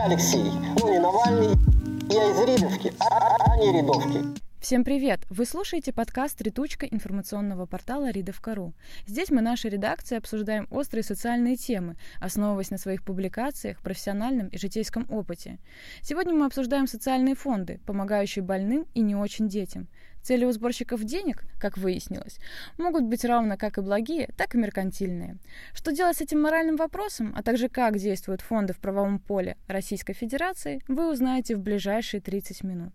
Я Алексей, ну не Навальный, я из Ридовки, а не Ридовки. Всем привет! Вы слушаете подкаст «Ретучка» информационного портала Ридовка.ру. Здесь мы, наша редакция, обсуждаем острые социальные темы, основываясь на своих публикациях, профессиональном и житейском опыте. Сегодня мы обсуждаем социальные фонды, помогающие больным и не очень детям. Цели у сборщиков денег, как выяснилось, могут быть равно как и благие, так и меркантильные. Что делать с этим моральным вопросом, а также как действуют фонды в правовом поле Российской Федерации, вы узнаете в ближайшие 30 минут.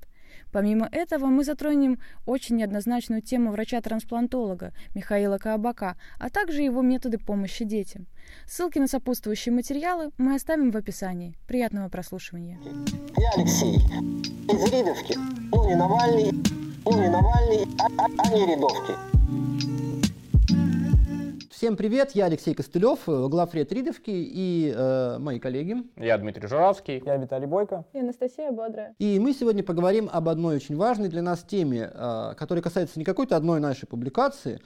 Помимо этого, мы затронем очень неоднозначную тему врача-трансплантолога Михаила Каабака, а также его методы помощи детям. Ссылки на сопутствующие материалы мы оставим в описании. Приятного прослушивания. Я Алексей, из Ридовки. Ну не Навальный, а не Ридовки. Всем привет, я Алексей Костылев, главред Ридовки, и мои коллеги. Я Дмитрий Журавский. Я Виталий Бойко. И Анастасия Бодрая. И мы сегодня поговорим об одной очень важной для нас теме, которая касается не какой-то одной нашей публикации.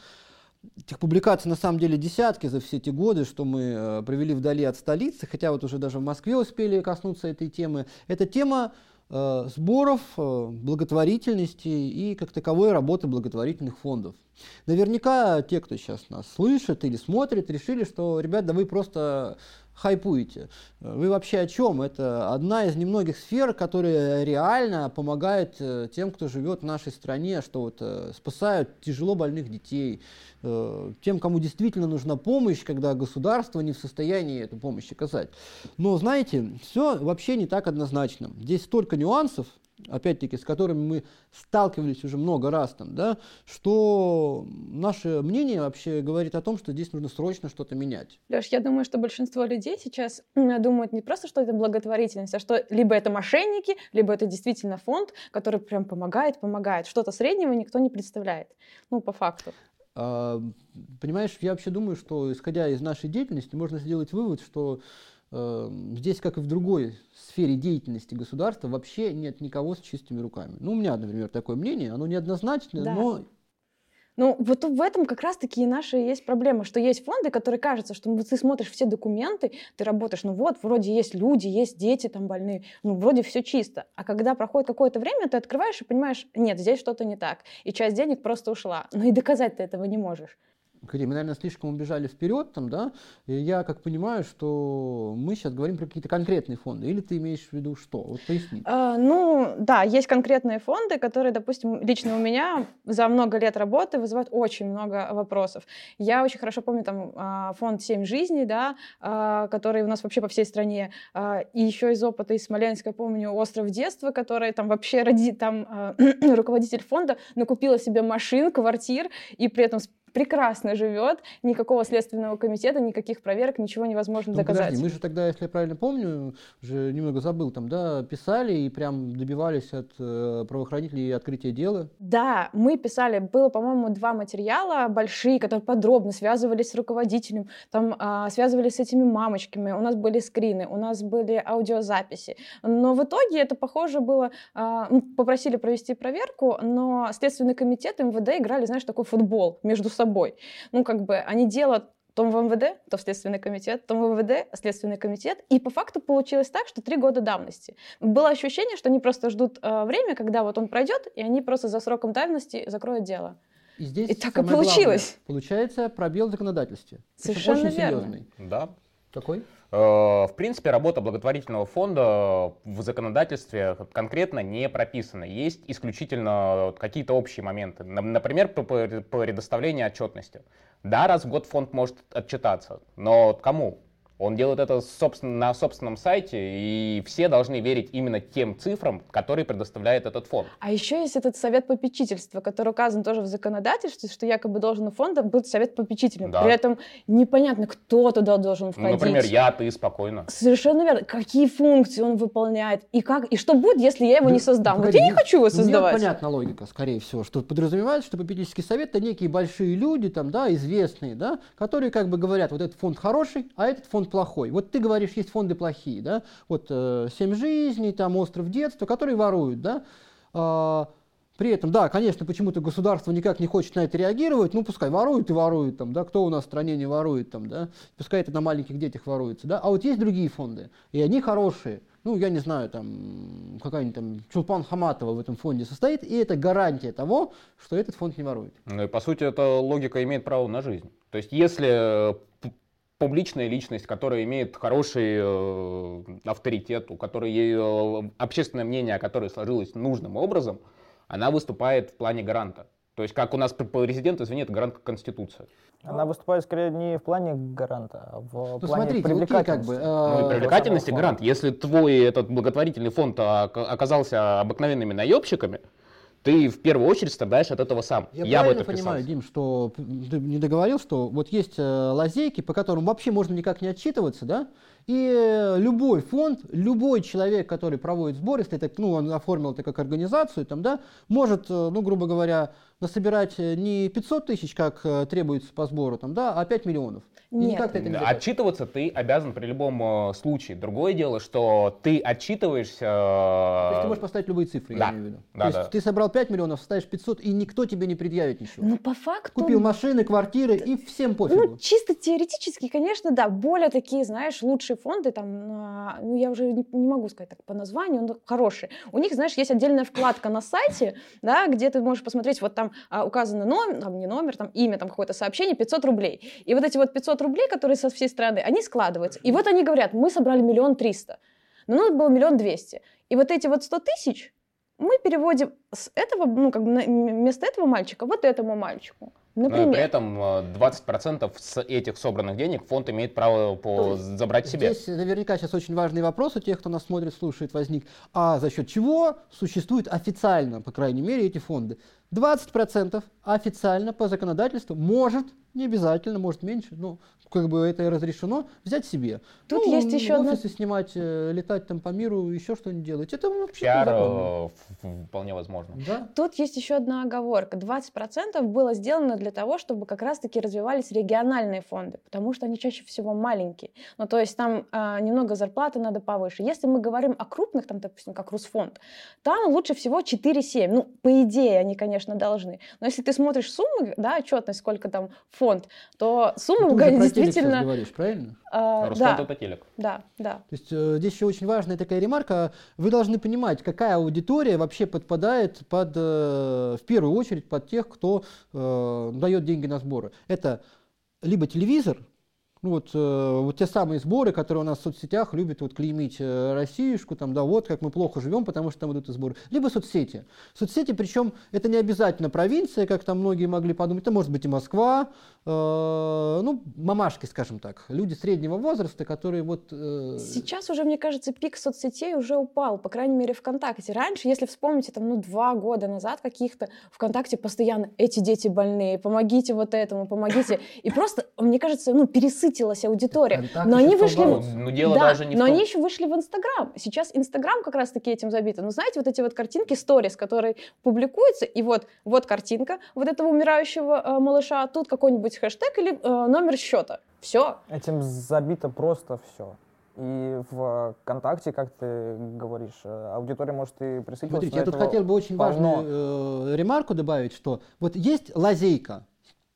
Этих публикаций на самом деле десятки за все те годы, что мы провели вдали от столицы, хотя вот уже даже в Москве успели коснуться этой темы. Это тема сборов, благотворительности и как таковой работы благотворительных фондов. Наверняка те, кто сейчас нас слышит или смотрит, решили, что, ребят, да вы просто хайпуете. Вы вообще о чем? Это одна из немногих сфер, которая реально помогает тем, кто живет в нашей стране, что вот спасают тяжело больных детей, тем, кому действительно нужна помощь, когда государство не в состоянии эту помощь оказать. Но, знаете, все вообще не так однозначно. Здесь столько нюансов, опять-таки, с которыми мы сталкивались уже много раз, что наше мнение вообще говорит о том, что здесь нужно срочно что-то менять. Леш, я думаю, что большинство людей сейчас думают не просто, что это благотворительность, а что либо это мошенники, либо это действительно фонд, который прям помогает. Что-то среднего никто не представляет. Ну, по факту. Понимаешь, я вообще думаю, что, исходя из нашей деятельности, можно сделать вывод, что здесь, как и в другой сфере деятельности государства, вообще нет никого с чистыми руками. Ну, у меня, например, такое мнение, оно неоднозначное, да. Но... Ну, вот в этом как раз-таки и наши есть проблема, что есть фонды, которые кажется, что ты смотришь все документы, ты работаешь, ну вот, вроде есть люди, есть дети там больные, ну, вроде все чисто. А когда проходит какое-то время, ты открываешь и понимаешь, нет, здесь что-то не так, и часть денег просто ушла. Ну и доказать ты этого не можешь. Мы, наверное, слишком убежали вперед, и я как понимаю, что мы сейчас говорим про какие-то конкретные фонды, или ты имеешь в виду что? Вот поясни. Да, есть конкретные фонды, которые, допустим, лично у меня за много лет работы вызывают очень много вопросов. Я очень хорошо помню фонд «Семь жизней», который у нас вообще по всей стране, и еще из опыта из Смоленска помню «Остров детства», который там вообще руководитель фонда накупила себе машин, квартир, и при этом прекрасно живет, никакого следственного комитета, никаких проверок, ничего невозможно доказать. Подожди, мы же тогда, если я правильно помню, уже немного забыл, писали и прям добивались от правоохранителей открытия дела. Да, мы писали, было, по-моему, 2 материала большие, которые подробно связывались с руководителем, связывались с этими мамочками, у нас были скрины, у нас были аудиозаписи, но в итоге это похоже было, попросили провести проверку, но Следственный комитет и МВД играли, такой футбол между собой. Они делают то в МВД, то в Следственный комитет, то в МВД, Следственный комитет. И по факту получилось так, что 3 года давности. Было ощущение, что они просто ждут время, когда он пройдет, и они просто за сроком давности закроют дело. И здесь и так и получилось. Главное, получается пробел в законодательстве. Совершенно очень верно. Серьезный. Да. Какой? В принципе, работа благотворительного фонда в законодательстве конкретно не прописана. Есть исключительно какие-то общие моменты. Например, предоставление отчетности. Да, раз в год фонд может отчитаться, но кому? Он делает это на собственном сайте, и все должны верить именно тем цифрам, которые предоставляет этот фонд. А еще есть этот совет попечительства, который указан тоже в законодательстве, что якобы должен у фонда быть совет попечителя. Да. При этом непонятно, кто туда должен входить. Например, я, ты, спокойно. Совершенно верно. Какие функции он выполняет, и что будет, если я его не создам? Погоди, я не хочу его создавать. Мне понятна логика, скорее всего, что подразумевает, что попечительский совет — это некие большие люди, известные, которые говорят, вот этот фонд хороший, а этот фонд плохой. Вот ты говоришь, есть фонды плохие, вот «Семь жизней», «Остров детства», которые воруют, при этом, да, конечно, почему-то государство никак не хочет на это реагировать, пускай воруют и воруют, кто у нас в стране не ворует, пускай это на маленьких детях воруется, а вот есть другие фонды, и они хорошие, ну, я не знаю, там, какая-нибудь там Чулпан Хаматова в этом фонде состоит, и это гарантия того, что этот фонд не ворует. Ну и, по сути, эта логика имеет право на жизнь. То есть, если публичная личность, которая имеет хороший авторитет, у которой общественное мнение, о которой сложилось нужным образом, она выступает в плане гаранта. То есть, как у нас президент, извини, это гарант Конституции. Она выступает скорее не в плане гаранта, а в плане привлекательности. Привлекательности гарант. Если твой этот благотворительный фонд оказался обыкновенными наебщиками, ты в первую очередь страдаешь от этого сам. Я правильно понимаю, Дим, что ты не договорил, что вот есть лазейки, по которым вообще можно никак не отчитываться, да? И любой фонд, любой человек, который проводит сбор, если это, ну, он оформил это как организацию, там, да, может, ну, грубо говоря, насобирать не 500 тысяч, как требуется по сбору, там, да, а 5 миллионов. Нет. Отчитываться ты обязан при любом случае. Другое дело, что ты отчитываешься... То есть ты можешь поставить любые цифры, да. Я имею в виду. Да, То есть ты собрал 5 миллионов, ставишь 500, и никто тебе не предъявит ничего. Ну, по факту... Купил машины, квартиры, и всем пофигу. Ну, чисто теоретически, конечно, да, более такие, знаешь, лучшие фонды, там, ну, я уже не могу сказать так по названию, но хорошие. У них, знаешь, есть отдельная вкладка на сайте, да, где ты можешь посмотреть, вот там указано номер, там не номер, там имя, там какое-то сообщение, 500 рублей. И вот эти вот 500 рублей, которые со всей страны, они складываются. И вот они говорят, мы собрали 1 300 000, но надо было 1 200 000. И вот эти вот 100 тысяч мы переводим с этого, ну, как бы вместо этого мальчика вот этому мальчику. Например. Но при этом 20% с этих собранных денег фонд имеет право забрать себе. Здесь наверняка сейчас очень важный вопрос у тех, кто нас смотрит, слушает, возник. А за счет чего существуют официально, по крайней мере, эти фонды? 20% официально по законодательству может, не обязательно, может меньше, но как бы это и разрешено, взять себе. Тут ну, есть еще офисы одна... снимать, летать там по миру, еще что-нибудь делать. Это вообще незаконно. Вполне возможно. Да? Тут есть еще одна оговорка. 20% было сделано для того, чтобы как раз-таки развивались региональные фонды, потому что они чаще всего маленькие. Ну, то есть там немного зарплаты надо повыше. Если мы говорим о крупных, там, допустим, как РУСФОНД, там лучше всего 4-7. Ну, по идее, они, конечно, должны. Но если ты смотришь суммы, да, отчетность, сколько там фонд, то суммы действительно... Ты уже про телек сейчас говоришь, правильно? РУСФОНД — это телек. Да, да. То есть здесь еще очень важная такая ремарка. Вы должны понимать, какая аудитория вообще подпадает под, в первую очередь, под тех, кто... дает деньги на сборы. Это либо телевизор, ну вот те самые сборы, которые у нас в соцсетях любят вот клеймить Россиюшку, там, да, вот как мы плохо живем, потому что там идут сборы. Либо соцсети. Соцсети, причем это не обязательно провинция, как там многие могли подумать, это может быть и Москва, ну, мамашки, скажем так, люди среднего возраста, которые вот... Сейчас уже, мне кажется, пик соцсетей уже упал, по крайней мере, ВКонтакте. Раньше, если вспомните, там, ну, 2 года назад каких-то, ВКонтакте постоянно эти дети больные, помогите вот этому, помогите. И просто, мне кажется, ну, пересыпать аудитория, но они вышли, они еще вышли в Инстаграм. Сейчас Инстаграм как раз-таки этим забита. Ну, знаете, вот эти вот картинки, сторис, которые публикуются, и вот картинка вот этого умирающего малыша, тут какой-нибудь хэштег или номер счета. Все. Этим забито просто все. И в ВКонтакте, как ты говоришь, аудитория может и присоединиться. Смотрите, я тут хотел бы очень важную ремарку добавить, что вот есть лазейка,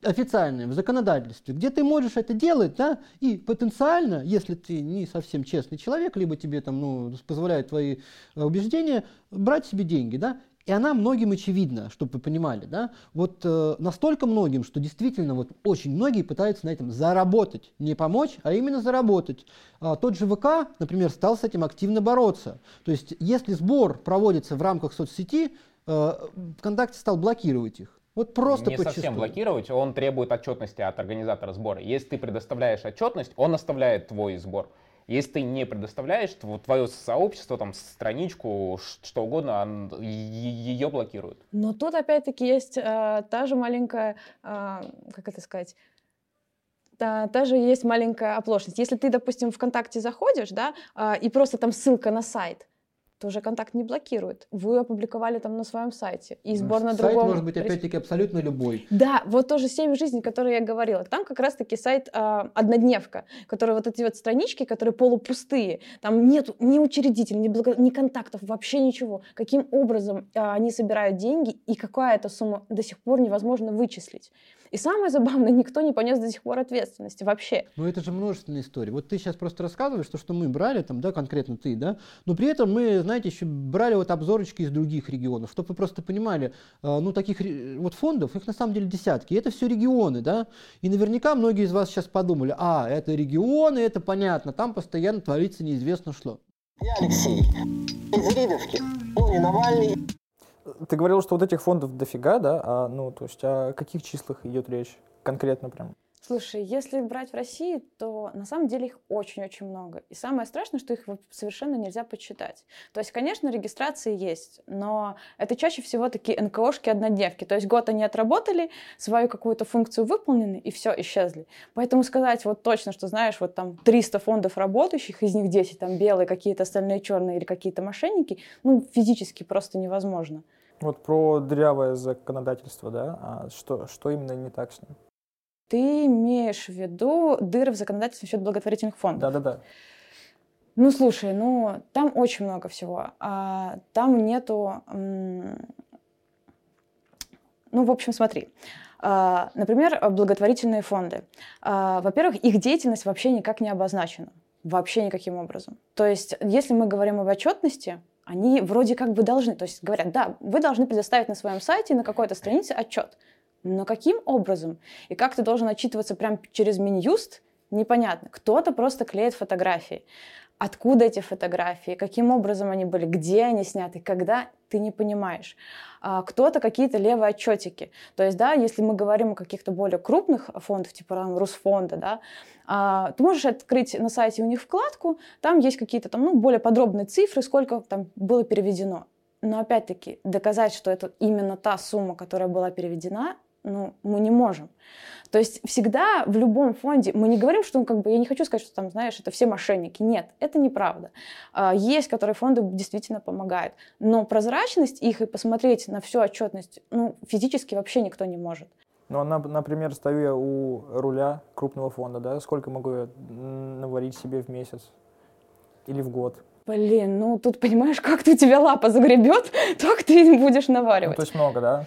официальное, в законодательстве, где ты можешь это делать, да, и потенциально, если ты не совсем честный человек, либо тебе там, ну, позволяют твои убеждения, брать себе деньги, да, и она многим очевидна, чтобы вы понимали, да, вот настолько многим, что действительно вот очень многие пытаются на этом заработать, не помочь, а именно заработать. Тот же ВК, например, стал с этим активно бороться, то есть если сбор проводится в рамках соцсети, ВКонтакте стал блокировать их. Вот просто не почистую. Совсем блокировать, он требует отчетности от организатора сбора. Если ты предоставляешь отчетность, он оставляет твой сбор. Если ты не предоставляешь, то твое сообщество, там, страничку, что угодно, ее блокируют. Но тут опять-таки есть та же маленькая, как это сказать... Та же есть маленькая оплошность. Если ты, допустим, ВКонтакте заходишь, да, и просто там ссылка на сайт, уже контакт не блокирует. Вы опубликовали там на своем сайте. И сбор на другом... Сайт может быть, опять-таки, абсолютно любой. Да, вот тоже «Семь жизней», о которой я говорила. Там как раз-таки сайт «Однодневка», который вот эти вот странички, которые полупустые. Там нет ни учредителей, ни контактов, вообще ничего. Каким образом они собирают деньги и какая эта сумма, до сих пор невозможно вычислить. И самое забавное, никто не понес до сих пор ответственности вообще. Но это же множественная история. Вот ты сейчас просто рассказываешь, что мы брали, там, да, конкретно ты, да, но при этом мы, знаете, еще брали вот обзорочки из других регионов, чтобы вы просто понимали, ну, таких вот фондов, их на самом деле десятки, и это все регионы, да, и наверняка многие из вас сейчас подумали, это регионы, это понятно, там постоянно творится неизвестно что. Я Алексей, из Ридовки, помню Навальный. Ты говорил, что вот этих фондов дофига, да? То есть о каких числах идет речь конкретно прям? Слушай, если брать в России, то на самом деле их очень-очень много. И самое страшное, что их совершенно нельзя подсчитать. То есть, конечно, регистрации есть, но это чаще всего такие НКОшки-однодневки. То есть год они отработали, свою какую-то функцию выполнены, и все, исчезли. Поэтому сказать вот точно, что, знаешь, вот там 300 фондов работающих, из них 10 там белые, какие-то остальные черные или какие-то мошенники, физически просто невозможно. Вот про дырявое законодательство, да? Что именно не так с ним? Ты имеешь в виду дыры в законодательстве в счет благотворительных фондов? Да. Слушай, там очень много всего. Там нету... смотри. Например, благотворительные фонды. Во-первых, их деятельность вообще никак не обозначена. Вообще никаким образом. То есть, если мы говорим об отчетности... Они вроде как бы должны, то есть говорят, да, вы должны предоставить на своем сайте, на какой-то странице отчет. Но каким образом? И как ты должен отчитываться прям через Минюст? Непонятно. Кто-то просто клеит фотографии. Откуда эти фотографии? Каким образом они были? Где они сняты? Когда? Ты не понимаешь. Кто-то какие-то левые отчетики. То есть, да, если мы говорим о каких-то более крупных фондах, типа РУСФОНДа, да, ты можешь открыть на сайте у них вкладку, там есть какие-то там, более подробные цифры, сколько там было переведено. Но опять-таки доказать, что это именно та сумма, которая была переведена, мы не можем. То есть всегда в любом фонде, мы не говорим, что я не хочу сказать, что там, знаешь, это все мошенники. Нет, это неправда. Есть, которые фонды действительно помогают. Но прозрачность их и посмотреть на всю отчетность, физически вообще никто не может. Например, стою я у руля крупного фонда, да? Сколько могу я наварить себе в месяц или в год? Тут, понимаешь, как-то у тебя лапа загребет, так ты будешь наваривать. То есть много, да?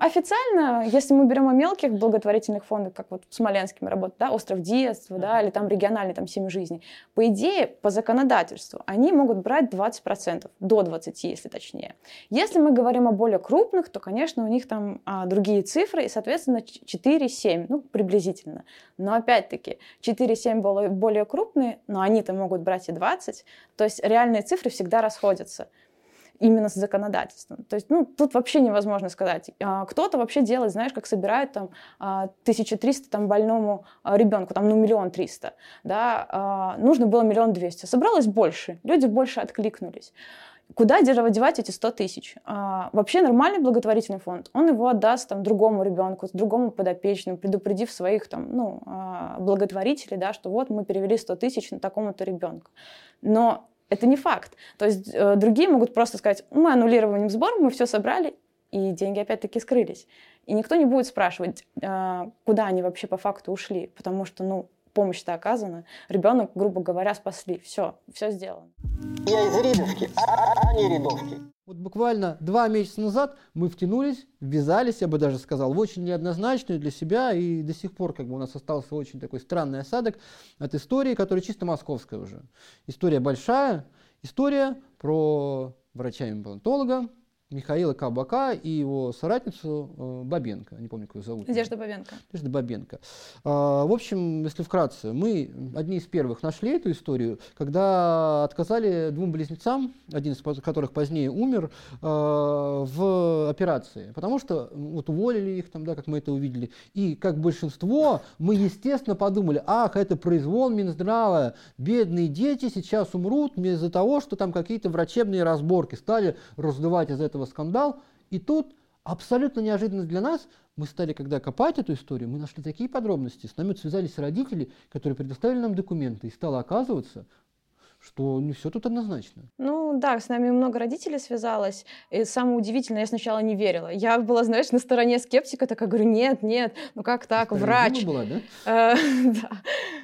Официально, если мы берем о мелких благотворительных фондах, как вот с Смоленскими работают, да, Остров детства, да, или там региональный, там, Семь жизней, по идее, по законодательству, они могут брать 20%, до 20, если точнее. Если мы говорим о более крупных, то, конечно, у них там другие цифры, и, соответственно, 4-7, приблизительно. Но, опять-таки, 4-7 более крупные, но они-то могут брать и 20, то есть реальные цифры всегда расходятся именно с законодательством. То есть, тут вообще невозможно сказать. Кто-то вообще делает, знаешь, как собирает там 1300 там, больному ребенку, там, 1 300 000, да, нужно было 1 200 000. Собралось больше, люди больше откликнулись. Куда девать эти 100 000? Вообще нормальный благотворительный фонд, он его отдаст там, другому ребенку, другому подопечному, предупредив своих там, благотворителей, да, что вот мы перевели 100 000 на такому-то ребенку. Но это не факт. То есть другие могут просто сказать, мы аннулируем сбор, мы все собрали, и деньги опять-таки скрылись. И никто не будет спрашивать, куда они вообще по факту ушли, потому что, помощь-то оказана, ребенок, грубо говоря, спасли, все сделано. Я из Ридовки, а не Ридовки. Вот буквально 2 месяца назад мы втянулись, ввязались, я бы даже сказал, в очень неоднозначную для себя, и до сих пор у нас остался очень такой странный осадок от истории, которая чисто московская уже. История большая, история про врача-имплантолога Михаила Каабака и его соратницу Бабенко, не помню, как ее зовут. Дежда Бабенко. В общем, если вкратце, мы одни из первых нашли эту историю, когда отказали 2 близнецам, один из которых позднее умер, в операции, потому что уволили их, там, да, как мы это увидели. И как большинство, мы, естественно, подумали, это произвол Минздрава, бедные дети сейчас умрут из-за того, что там какие-то врачебные разборки стали раздувать из этого скандал. И тут абсолютно неожиданно для нас, мы стали, когда копать эту историю, мы нашли такие подробности. С нами связались родители, которые предоставили нам документы. И стало оказываться, что не все тут однозначно. Ну да, с нами много родителей связалось. И самое удивительное, я сначала не верила. Я была, знаешь, на стороне скептика, такая говорю, нет, ну как так, врач. Была, да? Да.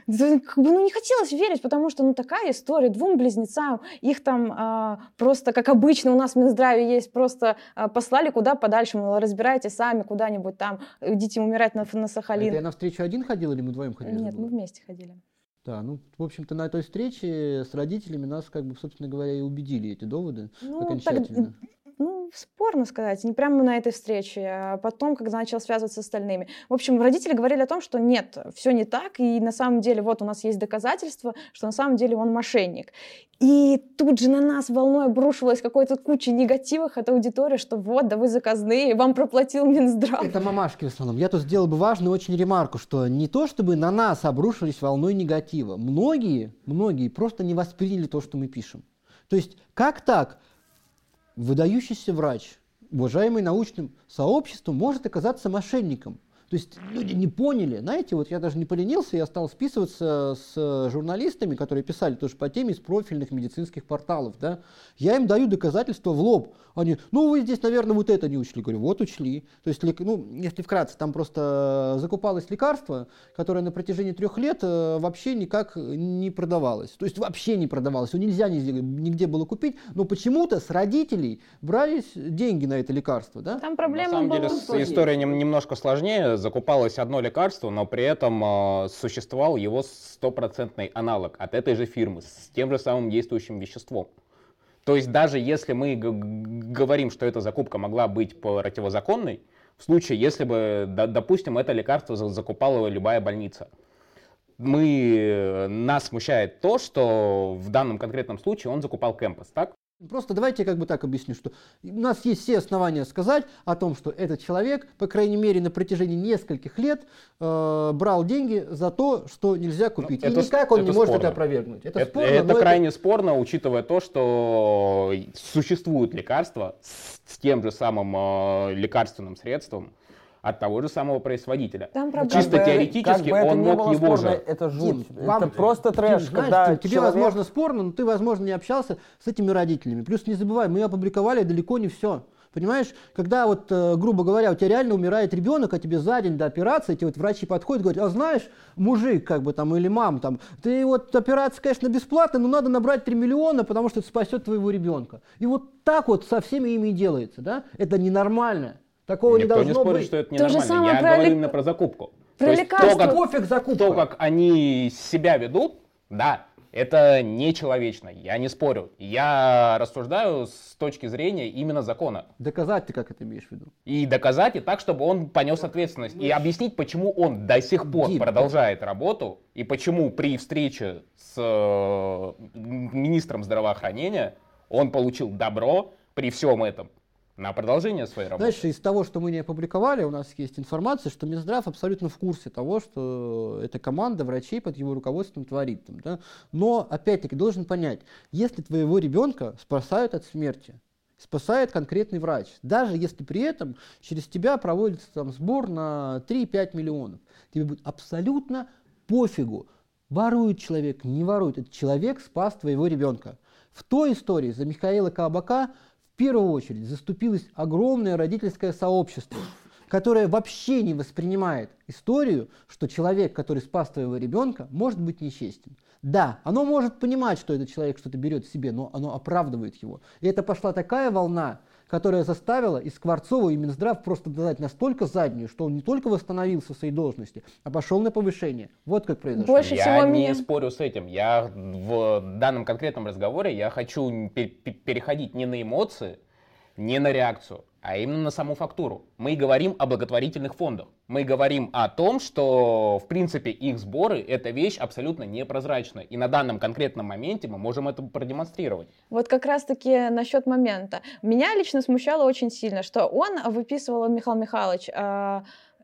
Как бы, ну не хотелось верить, потому что, ну такая история, двум близнецам, их там просто, как обычно у нас в Минздраве есть, просто послали куда подальше, мол, разбирайтесь сами куда-нибудь там, идите умирать на Сахалин. Это я на встречу один ходил или мы вдвоем ходили? Нет, мы вместе ходили. Да, ну, в общем-то, на той встрече с родителями нас, как бы, собственно говоря, и убедили эти доводы окончательно. Спорно сказать, не прямо на этой встрече, а потом, когда начал связываться с остальными. В общем, родители говорили о том, что нет, все не так, и на самом деле вот у нас есть доказательства, что на самом деле он мошенник. И тут же на нас волной обрушилась какой-то куча негативов от аудитории, что вот, да вы заказные, вам проплатил Минздрав. Это мамашки в основном. Я тут сделала бы важную очень ремарку, что не то чтобы на нас обрушились волной негатива. Многие просто не восприняли то, что мы пишем. То есть, как так? Выдающийся врач, уважаемый научным сообществом, может оказаться мошенником. То есть люди не поняли. Знаете, вот я даже не поленился, я стал списываться с журналистами, которые писали тоже по теме из профильных медицинских порталов. Да? Я им даю доказательства в лоб. Они, ну вы здесь, наверное, вот это не учли. Говорю, вот учли. То есть, ну, если вкратце, там просто закупалось лекарство, которое на протяжении 3 лет вообще никак не продавалось. То есть вообще не продавалось. Его нельзя нигде было купить, но почему-то с родителей брались деньги на это лекарство. Да? Там проблема была. На самом деле история немножко сложнее. Закупалось одно лекарство, но при этом существовал его 100% аналог от этой же фирмы с тем же самым действующим веществом. То есть даже если мы говорим, что эта закупка могла быть противозаконной, в случае, если бы, допустим, это лекарство закупала любая больница. Нас смущает то, что в данном конкретном случае он закупал Кэмпос, так? Просто давайте я как бы так объясню, что у нас есть все основания сказать о том, что этот человек, по крайней мере, на протяжении нескольких лет брал деньги за то, что нельзя купить. И никак он не может это опровергнуть. Это крайне спорно, учитывая то, что существуют лекарства с тем же самым лекарственным средством от того же самого производителя. Чисто теоретически он мог его же... Это жуть. Это просто трэш. Тебе, возможно, спорно, но ты, возможно, не общался с этими родителями. Плюс не забывай, мы опубликовали далеко не все. Понимаешь, когда вот, грубо говоря, у тебя реально умирает ребенок, а тебе за день до операции эти вот врачи подходят и говорят, а знаешь, мужик, как бы там, или мам, там, ты вот операция, конечно, бесплатная, но надо набрать 3 миллиона, потому что это спасет твоего ребенка. И вот так вот со всеми ими и делается, да? Это ненормально. Такого никто не должно быть. Что это ненормально. Я говорю именно про закупку. Про лекарства. То, как они себя ведут, да, это нечеловечно. Я не спорю. Я рассуждаю с точки зрения именно закона. Доказать ты как это имеешь в виду? И доказать, и так, чтобы он понес ответственность. И объяснить, почему он до сих пор продолжает работу, и почему при встрече с министром здравоохранения он получил добро при всем этом. На продолжение своей работы. Дальше, из того, что мы не опубликовали, у нас есть информация, что Минздрав абсолютно в курсе того, что эта команда врачей под его руководством творит. Там, да? Но, опять-таки, должен понять, если твоего ребенка спасают от смерти, спасает конкретный врач, даже если при этом через тебя проводится там, сбор на 3-5 миллионов, тебе будет абсолютно пофигу, ворует человек, не ворует, этот человек спас твоего ребенка. В той истории за Михаила Каабака в первую очередь заступилось огромное родительское сообщество, которое вообще не воспринимает историю, что человек, который спас твоего ребенка, может быть нечестен. Да, оно может понимать, что этот человек что-то берет себе, но оно оправдывает его. И это пошла такая волна, которая заставила и Скворцову, и Минздрав просто дать настолько заднюю, что он не только восстановился в своей должности, а пошел на повышение. Вот как произошло. Я не спорю с этим. Я в данном конкретном разговоре я хочу переходить не на эмоции, не на реакцию, а именно на саму фактуру. Мы говорим о благотворительных фондах. Мы говорим о том, что, в принципе, их сборы – это вещь абсолютно непрозрачная. И на данном конкретном моменте мы можем это продемонстрировать. Вот как раз-таки насчет момента. Меня лично смущало очень сильно, что он выписывал, Михаил Михайлович,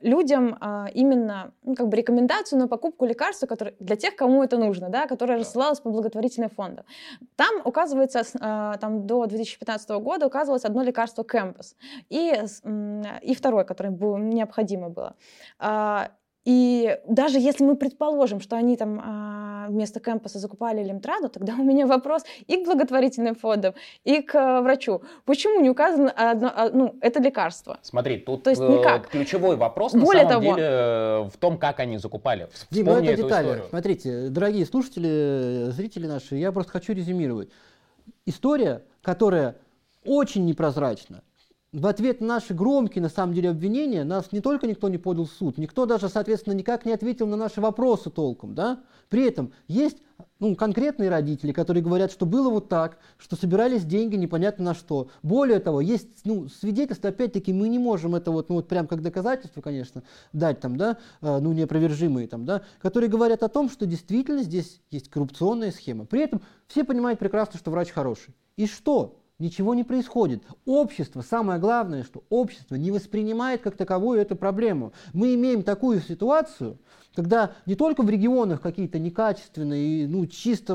людям именно как бы рекомендацию на покупку лекарства для тех, кому это нужно, да, которое рассылалось по благотворительным фондам. Там указывается, там до 2015 года указывалось одно лекарство Кэмпос и второе, которое необходимо было. И даже если мы предположим, что они там вместо кэмпаса закупали лимтраду, тогда у меня вопрос и к благотворительным фондам, и к врачу. Почему не указано это лекарство? Смотри, тут то есть никак. Ключевой вопрос на самом деле в том, как они закупали. Дима, это детали. Смотрите, дорогие слушатели, зрители наши, я просто хочу резюмировать. История, которая очень непрозрачна. В ответ на наши громкие, на самом деле, обвинения нас не только никто не подал в суд, никто даже, соответственно, никак не ответил на наши вопросы толком, да? При этом есть конкретные родители, которые говорят, что было вот так, что собирались деньги непонятно на что. Более того, есть свидетельства, опять-таки, мы не можем это прям как доказательство, конечно, дать там, да, неопровержимые там, да, которые говорят о том, что действительно здесь есть коррупционная схема. При этом все понимают прекрасно, что врач хороший. И что? Ничего не происходит. Общество, самое главное, что общество не воспринимает как таковую эту проблему. Мы имеем такую ситуацию, когда не только в регионах какие-то некачественные, чисто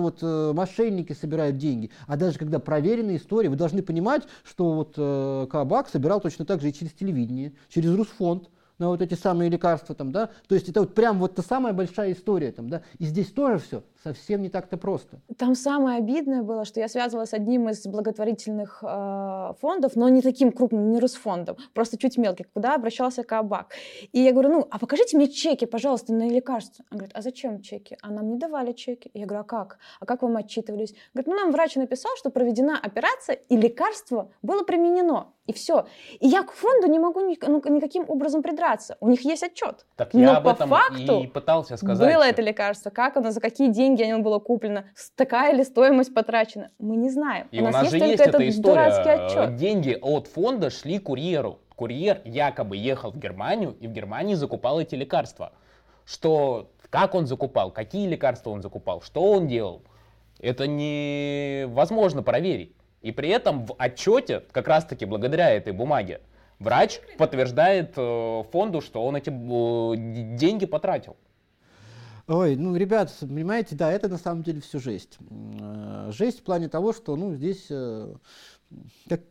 мошенники собирают деньги, а даже когда проверенные истории. Вы должны понимать, что Каабак собирал точно так же и через телевидение, через РУСФОНД. На эти самые лекарства там, да, то есть это прям та самая большая история там, да, и здесь тоже все совсем не так-то просто. Там самое обидное было, что я связывалась с одним из благотворительных фондов, но не таким крупным, не Русфондом, просто чуть мелкий, куда обращался Каабак. И я говорю, а покажите мне чеки, пожалуйста, на лекарства. Он говорит, а зачем чеки? А нам не давали чеки. Я говорю, а как? А как вам отчитывались? Говорит, нам врач написал, что проведена операция и лекарство было применено. И все. И я к фонду не могу никаким образом придраться. У них есть отчет. Так я об этом и пытался сказать. Было это лекарство, как оно, за какие деньги оно было куплено, такая ли стоимость потрачена. Мы не знаем. И у нас же есть эта история. Деньги от фонда шли курьеру. Курьер якобы ехал в Германию и в Германии закупал эти лекарства. Как он закупал, какие лекарства он закупал, что он делал, это невозможно проверить. И при этом в отчете, как раз-таки благодаря этой бумаге, врач подтверждает фонду, что он эти деньги потратил. Ой, ребят, понимаете, да, это на самом деле все жесть. Жесть в плане того, что здесь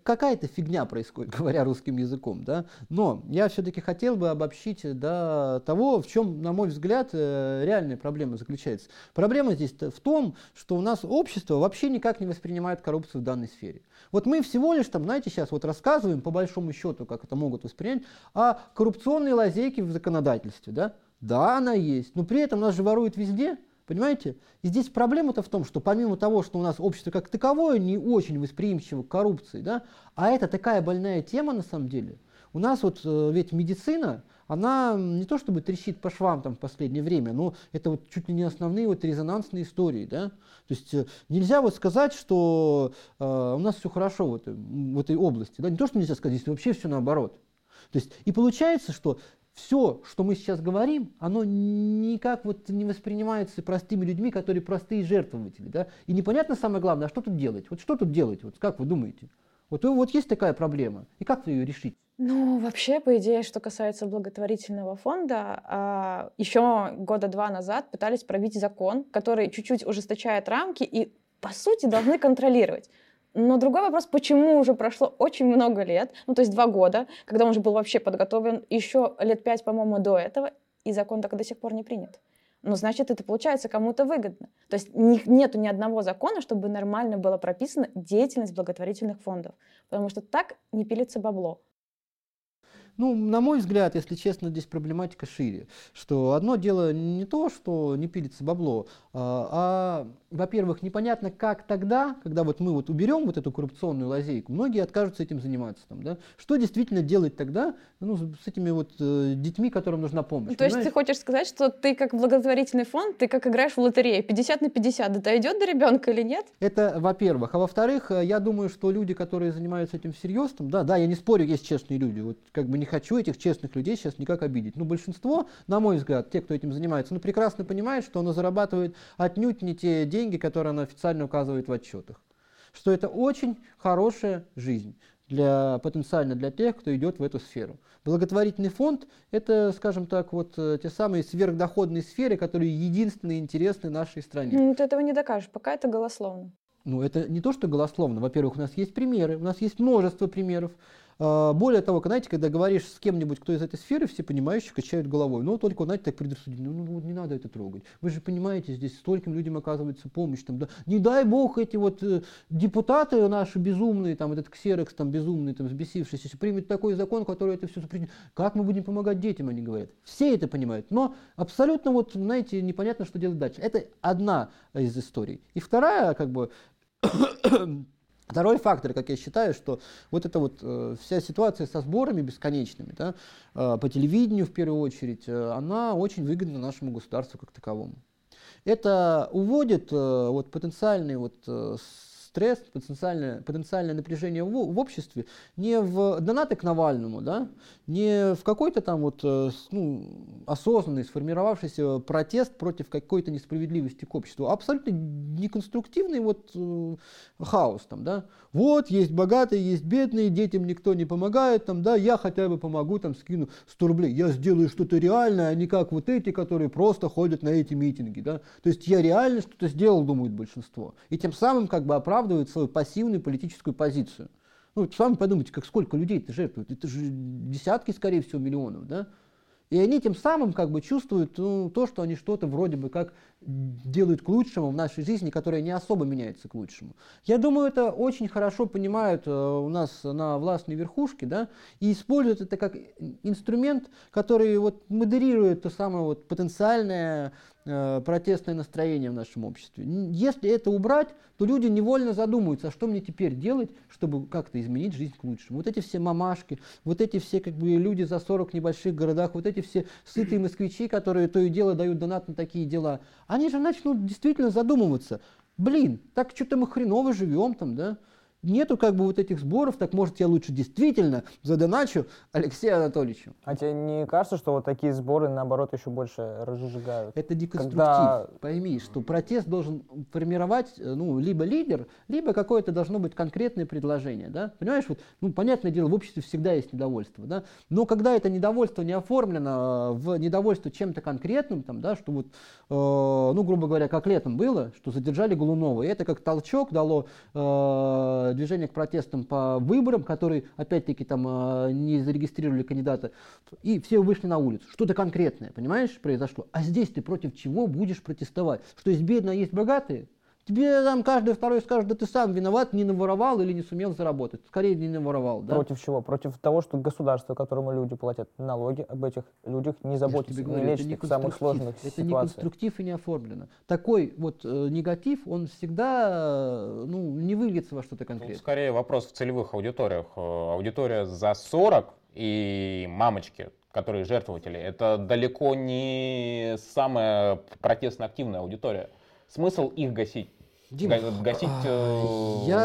какая-то фигня происходит, говоря русским языком, да. Но я все-таки хотел бы обобщить до того, в чем, на мой взгляд, реальная проблема заключается. Проблема здесь в том, что у нас общество вообще никак не воспринимает коррупцию в данной сфере. Мы всего лишь сейчас рассказываем, по большому счету, как это могут воспринять, о коррупционной лазейке в законодательстве, да. Да, она есть, но при этом нас же воруют везде, понимаете? И здесь проблема-то в том, что помимо того, что у нас общество как таковое не очень восприимчиво к коррупции, да, а это такая больная тема на самом деле. У нас ведь медицина, она не то чтобы трещит по швам там в последнее время, но это чуть ли не основные резонансные истории, да? То есть нельзя сказать, что у нас все хорошо в этой области, да? Не то, что нельзя сказать, здесь вообще все наоборот. То есть и получается, что все, что мы сейчас говорим, оно никак не воспринимается простыми людьми, которые простые жертвователи. Да? И непонятно самое главное, а что тут делать? Как вы думаете? Есть такая проблема. И как вы ее решите? Вообще, по идее, что касается благотворительного фонда, еще года два назад пытались пробить закон, который чуть-чуть ужесточает рамки и, по сути, должны контролировать. Но другой вопрос, почему уже прошло очень много лет, 2 года, когда он уже был вообще подготовлен, еще лет 5, по-моему, до этого, и закон так и до сих пор не принят. Значит, это получается кому-то выгодно. То есть нету ни одного закона, чтобы нормально было прописана деятельность благотворительных фондов, потому что так не пилится бабло. На мой взгляд, если честно, здесь проблематика шире, что одно дело не то, что не пилится бабло, во-первых, непонятно, как тогда, когда мы уберем эту коррупционную лазейку, многие откажутся этим заниматься, там, да? Что действительно делать тогда с этими детьми, которым нужна помощь? То есть ты хочешь сказать, что ты как благотворительный фонд, ты как играешь в лотерею, 50/50, это идет до ребенка или нет? Это во-первых, а во-вторых, я думаю, что люди, которые занимаются этим всерьез, там, да, я не спорю, есть честные люди, не хочу этих честных людей сейчас никак обидеть. Большинство, на мой взгляд, те, кто этим занимается, прекрасно понимает, что оно зарабатывает отнюдь не те деньги, которые оно официально указывает в отчетах. Что это очень хорошая жизнь потенциально для тех, кто идет в эту сферу. Благотворительный фонд – это, скажем так, те самые сверхдоходные сферы, которые единственные интересны нашей стране. Ты этого не докажешь, пока это голословно. Это не то, что голословно. Во-первых, у нас есть примеры, у нас есть множество примеров. Более того, знаете, когда говоришь с кем-нибудь, кто из этой сферы, все понимающие качают головой. Но только, знаете, так предрассудительно, ну не надо это трогать. Вы же понимаете, здесь стольким людям оказывается помощь. Там, да. Не дай бог эти вот депутаты наши безумные, там, этот ксерокс там, безумный, там, взбесившийся, примет такой закон, который это все запретит. Как мы будем помогать детям, они говорят. Все это понимают, но абсолютно, вот, знаете, непонятно, что делать дальше. Это одна из историй. И вторая, как бы... Второй фактор, как я считаю, что вот эта вот вся ситуация со сборами бесконечными, да, по телевидению в первую очередь, она очень выгодна нашему государству как таковому. Это уводит вот, потенциальный вот, стресс, потенциальное напряжение в обществе не в донаты к Навальному, да, не в какой-то там вот, осознанный, сформировавшийся протест против какой-то несправедливости к обществу, а абсолютно неконструктивный вот, хаос. Там, да. Вот есть богатые, есть бедные, детям никто не помогает, там, да, я хотя бы помогу, там, скину 100 рублей, я сделаю что-то реальное, а не как вот эти, которые просто ходят на эти митинги. Да. То есть я реально что-то сделал, думает большинство. И тем самым как бы оправдывает свою пассивную политическую позицию. Ну, сами подумайте, как сколько людей-то жертвуют. Это же десятки, скорее всего, миллионов, да? И они тем самым как бы чувствуют то, что они что-то вроде бы как делают к лучшему в нашей жизни, которая не особо меняется к лучшему. Я думаю, это очень хорошо понимают у нас на властной верхушке, да, и используют это как инструмент, который вот модерирует то самое вот потенциальное протестное настроение в нашем обществе. Если это убрать, то люди невольно задумаются, а что мне теперь делать, чтобы как-то изменить жизнь к лучшему. Вот эти все мамашки, вот эти все как бы люди за 40 в небольших городах, вот эти все сытые москвичи, которые то и дело дают донат на такие дела, они же начнут действительно задумываться. Блин, так что-то мы хреново живем там, да? Нету как бы вот этих сборов, так может я лучше действительно задоначу Алексею Анатольевичу. А тебе не кажется, что вот такие сборы наоборот еще больше разжигают? Это деконструктив. Когда... Пойми, что протест должен формировать либо лидер, либо какое-то должно быть конкретное предложение. Да? Понимаешь, вот, понятное дело, в обществе всегда есть недовольство. Да? Но когда это недовольство не оформлено в недовольство чем-то конкретным, там, да, что вот, грубо говоря, как летом было, что задержали Голунова, и это как толчок дало... движение к протестам по выборам, которые, опять-таки, там не зарегистрировали кандидата, и все вышли на улицу. Что-то конкретное, понимаешь, произошло. А здесь ты против чего будешь протестовать? Что есть бедные, а есть богатые? Тебе там каждый второй скажет, да ты сам виноват, не наворовал или не сумел заработать. Скорее, не наворовал. Да? Против чего? Против того, что государство, которому люди платят налоги, об этих людях не заботится, не лечит их в самых сложных ситуациях. Это не конструктив и не оформлено. Такой вот негатив, он всегда не выльется во что-то конкретное. Тут скорее вопрос в целевых аудиториях. Аудитория за 40 и мамочки, которые жертвователи, это далеко не самая протестно-активная аудитория. Смысл их гасить? Дима, гасить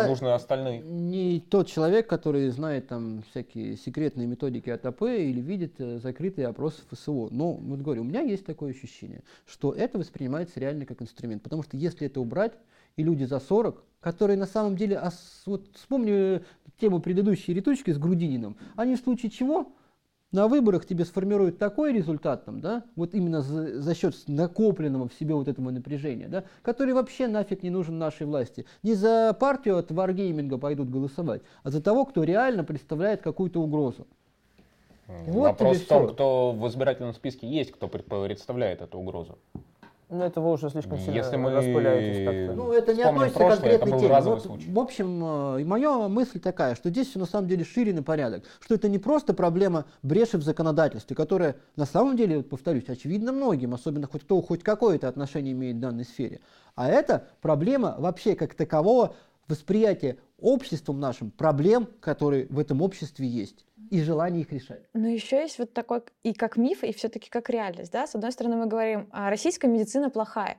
нужно остальные. Не тот человек, который знает там всякие секретные методики АТП или видит закрытые опросы ФСО. Но вот говорю, у меня есть такое ощущение, что это воспринимается реально как инструмент. Потому что если это убрать, и люди за 40, которые на самом деле... Вот вспомню тему предыдущей ретучки с Грудининым. Они в случае чего... На выборах тебе сформируют такой результат, там, да, вот именно за счет накопленного в себе вот этого напряжения, да, который вообще нафиг не нужен нашей власти. Не за партию от варгейминга пойдут голосовать, а за того, кто реально представляет какую-то угрозу. Вот вопрос в том, кто в избирательном списке есть, кто представляет эту угрозу. Ну, это вы уже слишком сильно распыляетесь как-то. Ну, это не относится к конкретной теме. В общем, моя мысль такая, что здесь все на самом деле шире на порядок. Что это не просто проблема бреши в законодательстве, которая на самом деле, повторюсь, очевидно многим, особенно кто хоть какое-то отношение имеет к данной сфере. А это проблема вообще как такового восприятия обществом нашим проблем, которые в этом обществе есть, и желание их решать. Но еще есть вот такой и как миф, и все-таки как реальность. Да? С одной стороны, мы говорим, российская медицина плохая.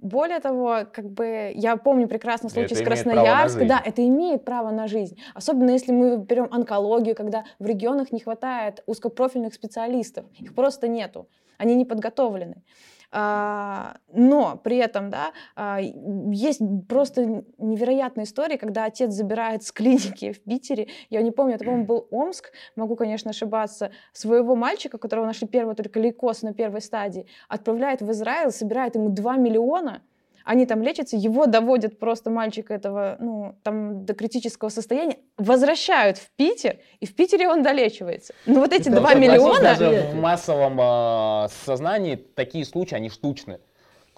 Более того, как бы я помню прекрасно случай с Красноярска. Да, это имеет право на жизнь. Особенно если мы берем онкологию, когда в регионах не хватает узкопрофильных специалистов. Их просто нету. Они не подготовлены. Но при этом, да, есть просто невероятные истории, когда отец забирает с клиники в Питере, я не помню, это, по-моему, был Омск, могу, конечно, ошибаться, своего мальчика, которого нашли первый только лейкоз на первой стадии, отправляет в Израиль, собирает ему 2 миллиона, они там лечатся, его доводят просто мальчика этого, ну, там, до критического состояния, возвращают в Питер, и в Питере он долечивается. Ну, вот эти 2 миллиона... Даже в массовом сознании такие случаи, они штучны.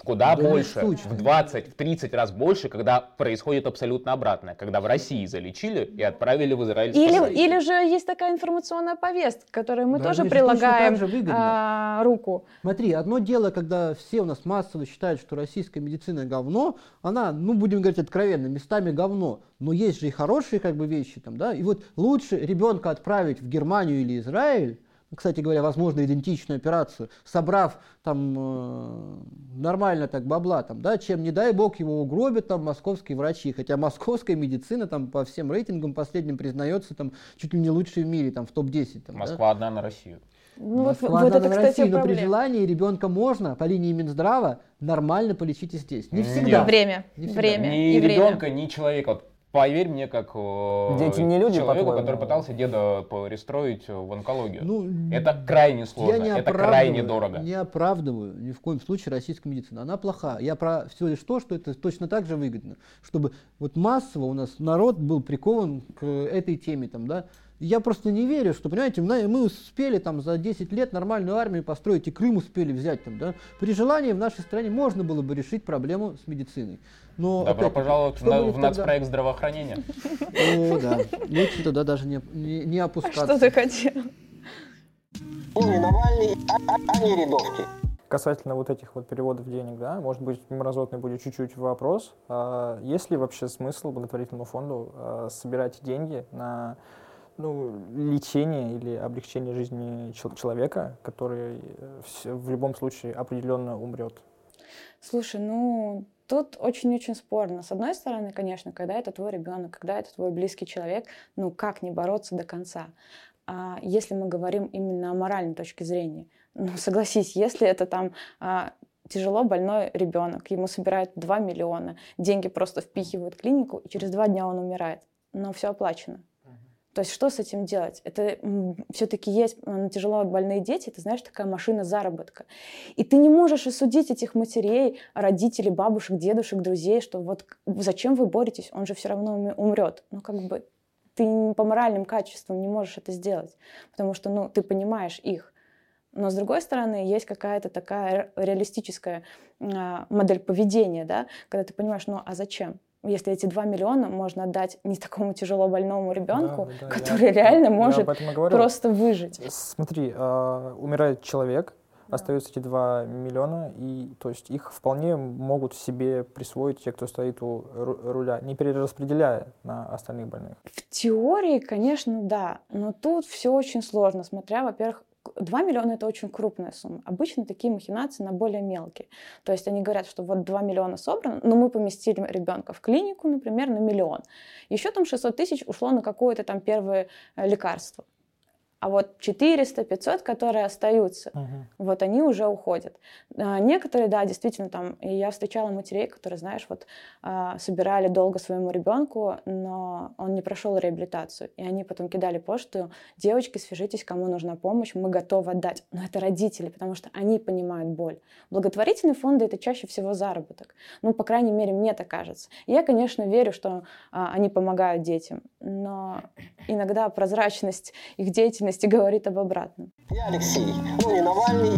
Куда больше, в 20, в 30 раз больше, когда происходит абсолютно обратное. Когда в России залечили и отправили в Израиль. Или же есть такая информационная повестка, к которой мы тоже прилагаем руку. Смотри, одно дело, когда все у нас массово считают, что российская медицина говно, она, ну будем говорить откровенно, местами говно. Но есть же и хорошие как бы вещи там, да. И вот лучше ребенка отправить в Германию или Израиль, кстати говоря, возможно, идентичную операцию, собрав там нормально так бабла, там, да, чем, не дай бог, его угробят там московские врачи. Хотя московская медицина там по всем рейтингам последним признается там чуть ли не лучшей в мире, там в топ-10. Там, Москва, да? Одна на Россию. Ну, Москва, вот это, кстати, Россию, но при желании ребенка можно по линии Минздрава нормально полечить и здесь. Не всегда. Время. Ни и ребенка, время. Ни человека. Поверь мне, как дети не люди, человеку, который пытался деда перестроить в онкологию. Ну, это крайне сложно, это крайне дорого. Я не оправдываю ни в коем случае российскую медицину. Она плоха. Я про всего лишь то, что это точно так же выгодно. Чтобы вот массово у нас народ был прикован к этой теме. Там, да? Я просто не верю, что, понимаете, мы успели там за 10 лет нормальную армию построить, и Крым успели взять. Там, да? При желании в нашей стране можно было бы решить проблему с медициной. Но, добро пожаловать в нацпроект здравоохранения. О, да. Лучше туда даже не опускаться. А что ты хотел? Не Навальный, а не Ридовки. Касательно вот этих вот переводов денег, да, может быть, мразотный будет чуть-чуть вопрос. Есть ли вообще смысл благотворительному фонду собирать деньги на, ну, лечение или облегчение жизни человека, который в любом случае определенно умрет? Слушай, ну... Тут очень-очень спорно. С одной стороны, конечно, когда это твой ребенок, когда это твой близкий человек, ну как не бороться до конца? А если мы говорим именно о моральной точке зрения, ну согласись, если это там тяжело больной ребенок, ему собирают 2 миллиона, деньги просто впихивают в клинику, и через 2 дня он умирает, но все оплачено. То есть что с этим делать? Это все-таки есть тяжело больные дети, это, знаешь, такая машина заработка. И ты не можешь осудить этих матерей, родителей, бабушек, дедушек, друзей, что вот зачем вы боретесь, он же все равно умрет. Ну, как бы ты по моральным качествам не можешь это сделать, потому что, ну, ты понимаешь их. Но, с другой стороны, есть какая-то такая реалистическая модель поведения, да, когда ты понимаешь, ну, а зачем? Если эти 2 миллиона можно отдать не такому тяжело больному ребенку, да, который реально может просто выжить. Смотри, умирает человек, да. Остаются эти 2 миллиона, и то есть их вполне могут себе присвоить те, кто стоит у руля, не перераспределяя на остальных больных. В теории, конечно, да, но тут все очень сложно, смотря, во-первых, 2 миллиона – это очень крупная сумма. Обычно такие махинации на более мелкие. То есть они говорят, что вот 2 миллиона собрано, но мы поместили ребенка в клинику, например, на миллион. Еще там 600 тысяч ушло на какое-то там первое лекарство. А вот 400-500, которые остаются, вот они уже уходят. Некоторые, да, действительно, там, я встречала матерей, которые, знаешь, вот собирали долго своему ребенку, но он не прошел реабилитацию. И они потом кидали почту: девочки, свяжитесь, кому нужна помощь, мы готовы отдать. Но это родители, потому что они понимают боль. Благотворительные фонды — это чаще всего заработок. Ну, по крайней мере, мне так кажется. Я, конечно, верю, что они помогают детям, но иногда прозрачность их деятельности говорит об обратном. Я Алексей, ну не Навальный,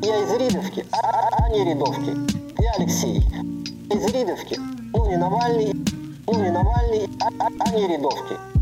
я из Ридовки, а не Ридовки. Я Алексей, из Ридовки, ну не Навальный, а не Ридовки.